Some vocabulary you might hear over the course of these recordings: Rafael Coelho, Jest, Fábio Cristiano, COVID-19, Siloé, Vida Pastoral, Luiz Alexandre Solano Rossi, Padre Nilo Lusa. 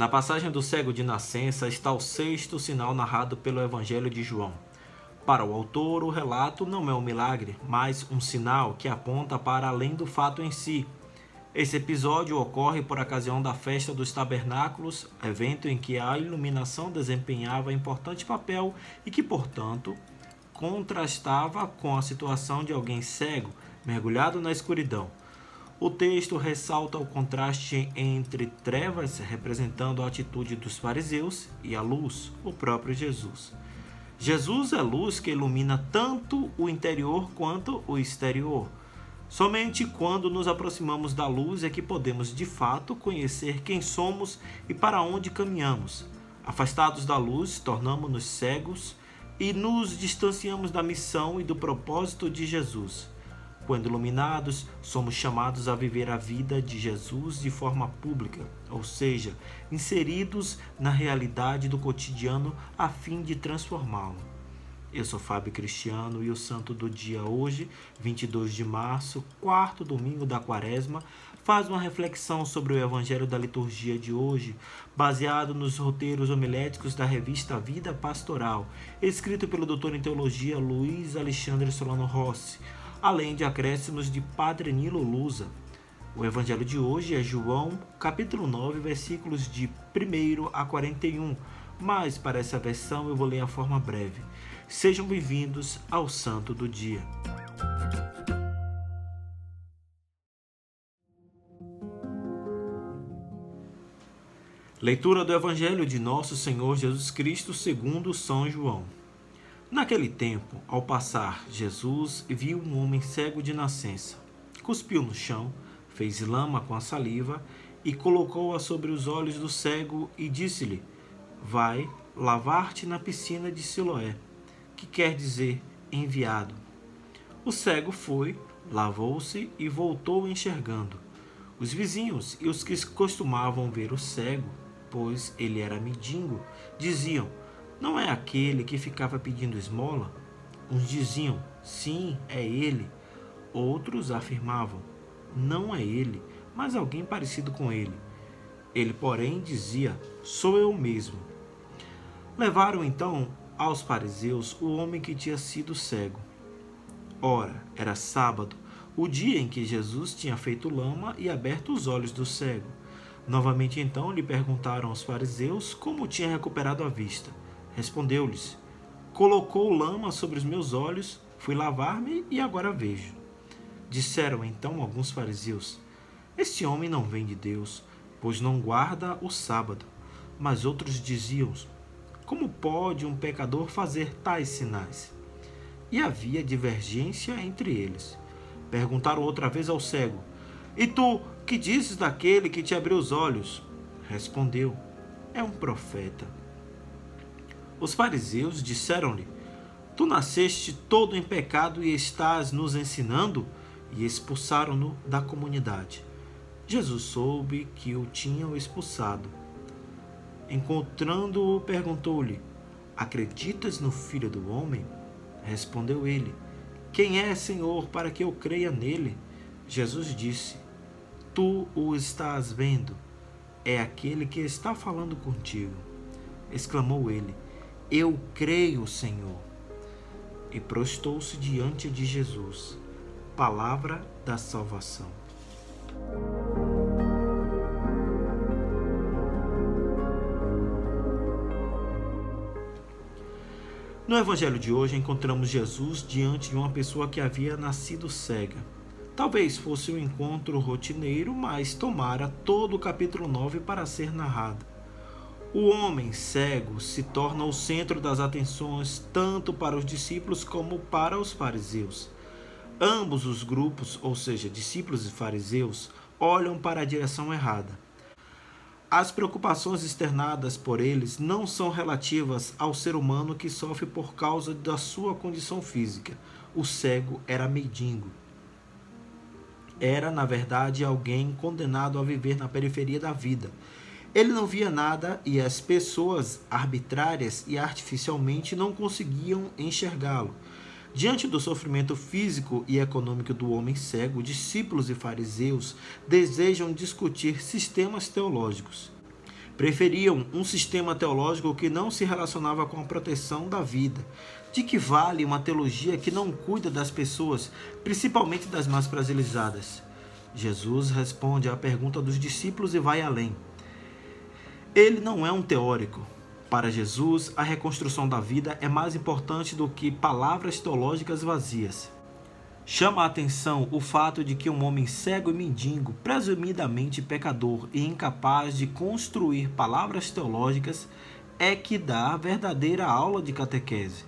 Na passagem do cego de nascença está o sexto sinal narrado pelo Evangelho de João. Para o autor, o relato não é um milagre, mas um sinal que aponta para além do fato em si. Esse episódio ocorre por ocasião da Festa dos Tabernáculos, evento em que a iluminação desempenhava importante papel e que, portanto, contrastava com a situação de alguém cego, mergulhado na escuridão. O texto ressalta o contraste entre trevas, representando a atitude dos fariseus, e a luz, o próprio Jesus. Jesus é luz que ilumina tanto o interior quanto o exterior. Somente quando nos aproximamos da luz é que podemos, de fato, conhecer quem somos e para onde caminhamos. Afastados da luz, tornamos-nos cegos e nos distanciamos da missão e do propósito de Jesus. Quando iluminados, somos chamados a viver a vida de Jesus de forma pública, ou seja, inseridos na realidade do cotidiano a fim de transformá-lo. Eu sou Fábio Cristiano e o santo do dia hoje, 22 de março, quarto domingo da quaresma, faz uma reflexão sobre o evangelho da liturgia de hoje, baseado nos roteiros homiléticos da revista Vida Pastoral, escrito pelo doutor em teologia Luiz Alexandre Solano Rossi, além de acréscimos de Padre Nilo Lusa. O evangelho de hoje é João, capítulo 9, versículos de 1 a 41, mas para essa versão eu vou ler a forma breve. Sejam bem-vindos ao Santo do Dia. Leitura do Evangelho de Nosso Senhor Jesus Cristo segundo São João. Naquele tempo, ao passar, Jesus viu um homem cego de nascença. Cuspiu no chão, fez lama com a saliva e colocou-a sobre os olhos do cego e disse-lhe: vai lavar-te na piscina de Siloé, que quer dizer enviado. O cego foi, lavou-se e voltou enxergando. Os vizinhos e os que costumavam ver o cego, pois ele era mendigo, diziam: não é aquele que ficava pedindo esmola? Uns diziam: sim, é ele. Outros afirmavam: não é ele, mas alguém parecido com ele. Ele, porém, dizia: sou eu mesmo. Levaram, então, aos fariseus o homem que tinha sido cego. Ora, era sábado, o dia em que Jesus tinha feito lama e aberto os olhos do cego. Novamente, então, lhe perguntaram aos fariseus como tinha recuperado a vista. Respondeu-lhes: colocou lama sobre os meus olhos, fui lavar-me e agora vejo. Disseram então alguns fariseus: este homem não vem de Deus, pois não guarda o sábado. Mas outros diziam: como pode um pecador fazer tais sinais? E havia divergência entre eles. Perguntaram outra vez ao cego: e tu, que dizes daquele que te abriu os olhos? Respondeu: é um profeta. Os fariseus disseram-lhe: tu nasceste todo em pecado e estás nos ensinando? E expulsaram-no da comunidade. Jesus soube que o tinham expulsado. Encontrando-o, perguntou-lhe: acreditas no Filho do Homem? Respondeu ele: quem é, Senhor, para que eu creia nele? Jesus disse: tu o estás vendo, é aquele que está falando contigo. Exclamou ele: eu creio, Senhor. E prostrou-se diante de Jesus. Palavra da salvação. No evangelho de hoje encontramos Jesus diante de uma pessoa que havia nascido cega. Talvez fosse um encontro rotineiro, mas tomara todo o capítulo 9 para ser narrado. O homem cego se torna o centro das atenções tanto para os discípulos como para os fariseus. Ambos os grupos, ou seja, discípulos e fariseus, olham para a direção errada. As preocupações externadas por eles não são relativas ao ser humano que sofre por causa da sua condição física. O cego era mendigo. Era, na verdade, alguém condenado a viver na periferia da vida. Ele não via nada e as pessoas arbitrárias e artificialmente não conseguiam enxergá-lo. Diante do sofrimento físico e econômico do homem cego, discípulos e fariseus desejam discutir sistemas teológicos. preferiam um sistema teológico que não se relacionava com a proteção da vida. De que vale uma teologia que não cuida das pessoas, principalmente das mais fragilizadas? Jesus responde à pergunta dos discípulos e vai além. Ele não é um teórico. Para Jesus, a reconstrução da vida é mais importante do que palavras teológicas vazias. Chama a atenção o fato de que um homem cego e mendigo, presumidamente pecador e incapaz de construir palavras teológicas, é que dá a verdadeira aula de catequese.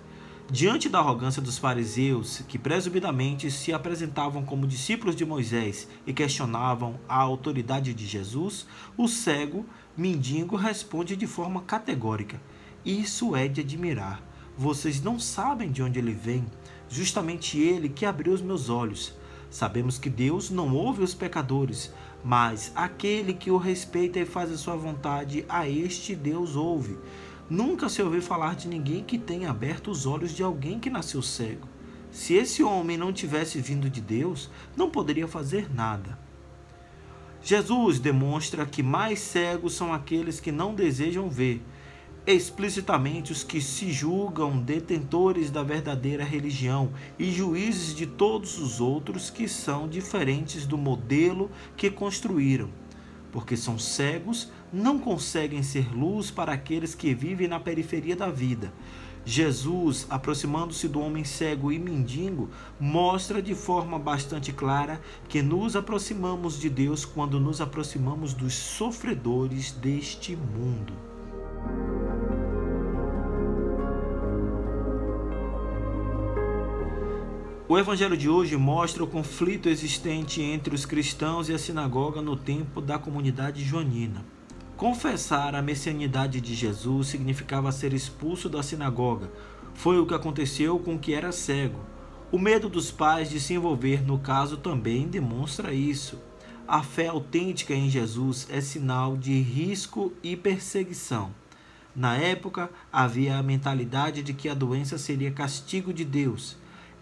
Diante da arrogância dos fariseus, que presumidamente se apresentavam como discípulos de Moisés e questionavam a autoridade de Jesus, o cego, mendigo, responde de forma categórica: "Isso é de admirar. Vocês não sabem de onde ele vem. Justamente ele que abriu os meus olhos. Sabemos que Deus não ouve os pecadores, mas aquele que o respeita e faz a sua vontade, a este Deus ouve. Nunca se ouviu falar de ninguém que tenha aberto os olhos de alguém que nasceu cego. Se esse homem não tivesse vindo de Deus, não poderia fazer nada." Jesus demonstra que mais cegos são aqueles que não desejam ver, explicitamente os que se julgam detentores da verdadeira religião e juízes de todos os outros que são diferentes do modelo que construíram. Porque são cegos, não conseguem ser luz para aqueles que vivem na periferia da vida. Jesus, aproximando-se do homem cego e mendigo, mostra de forma bastante clara que nos aproximamos de Deus quando nos aproximamos dos sofredores deste mundo. O evangelho de hoje mostra o conflito existente entre os cristãos e a sinagoga no tempo da comunidade joanina. Confessar a messianidade de Jesus significava ser expulso da sinagoga. Foi o que aconteceu com o que era cego. O medo dos pais de se envolver no caso também demonstra isso. A fé autêntica em Jesus é sinal de risco e perseguição. Na época, havia a mentalidade de que a doença seria castigo de Deus.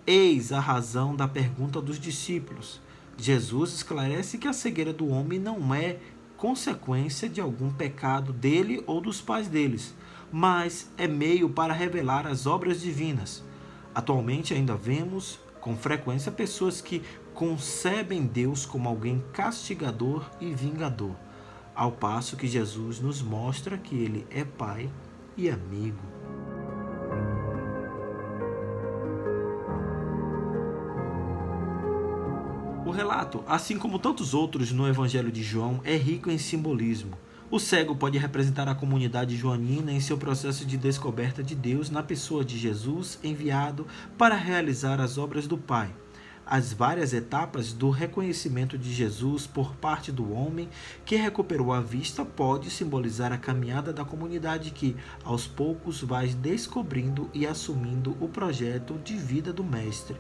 Eis a razão da pergunta dos discípulos. Jesus esclarece que a cegueira do homem não é consequência de algum pecado dele ou dos pais deles, mas é meio para revelar as obras divinas. Atualmente ainda vemos, com frequência, pessoas que concebem Deus como alguém castigador e vingador, ao passo que Jesus nos mostra que ele é pai e amigo. O relato, assim como tantos outros no Evangelho de João, é rico em simbolismo. O cego pode representar a comunidade joanina em seu processo de descoberta de Deus na pessoa de Jesus enviado para realizar as obras do Pai. As várias etapas do reconhecimento de Jesus por parte do homem que recuperou a vista pode simbolizar a caminhada da comunidade que, aos poucos, vai descobrindo e assumindo o projeto de vida do Mestre.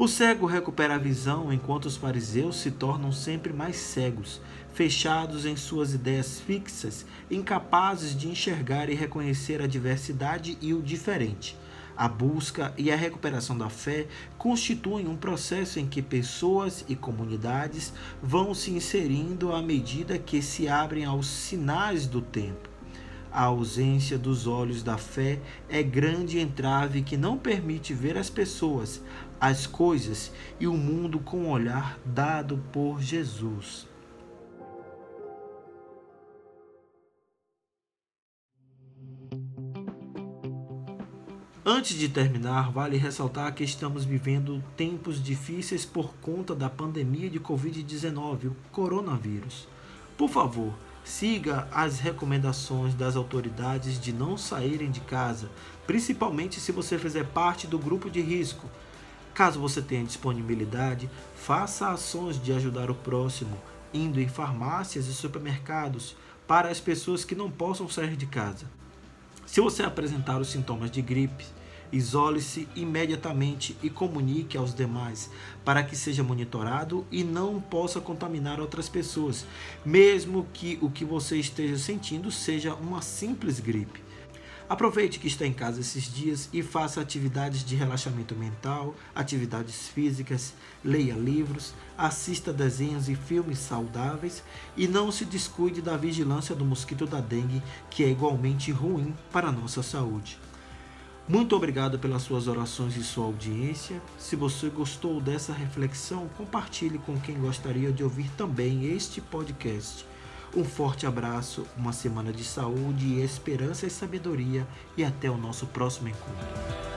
O cego recupera a visão enquanto os fariseus se tornam sempre mais cegos, fechados em suas ideias fixas, incapazes de enxergar e reconhecer a diversidade e o diferente. A busca e a recuperação da fé constituem um processo em que pessoas e comunidades vão se inserindo à medida que se abrem aos sinais do tempo. A ausência dos olhos da fé é grande entrave que não permite ver as pessoas, as coisas e o mundo com o olhar dado por Jesus. Antes de terminar, vale ressaltar que estamos vivendo tempos difíceis por conta da pandemia de COVID-19, o coronavírus. Por favor, siga as recomendações das autoridades de não saírem de casa, principalmente se você fizer parte do grupo de risco. Caso você tenha disponibilidade, faça ações de ajudar o próximo, indo em farmácias e supermercados para as pessoas que não possam sair de casa. Se você apresentar os sintomas de gripe, isole-se imediatamente e comunique aos demais para que seja monitorado e não possa contaminar outras pessoas, mesmo que o que você esteja sentindo seja uma simples gripe. Aproveite que está em casa esses dias e faça atividades de relaxamento mental, atividades físicas, leia livros, assista desenhos e filmes saudáveis e não se descuide da vigilância do mosquito da dengue, que é igualmente ruim para a nossa saúde. Muito obrigado pelas suas orações e sua audiência. Se você gostou dessa reflexão, compartilhe com quem gostaria de ouvir também este podcast. Um forte abraço, uma semana de saúde, esperança e sabedoria, e até o nosso próximo encontro.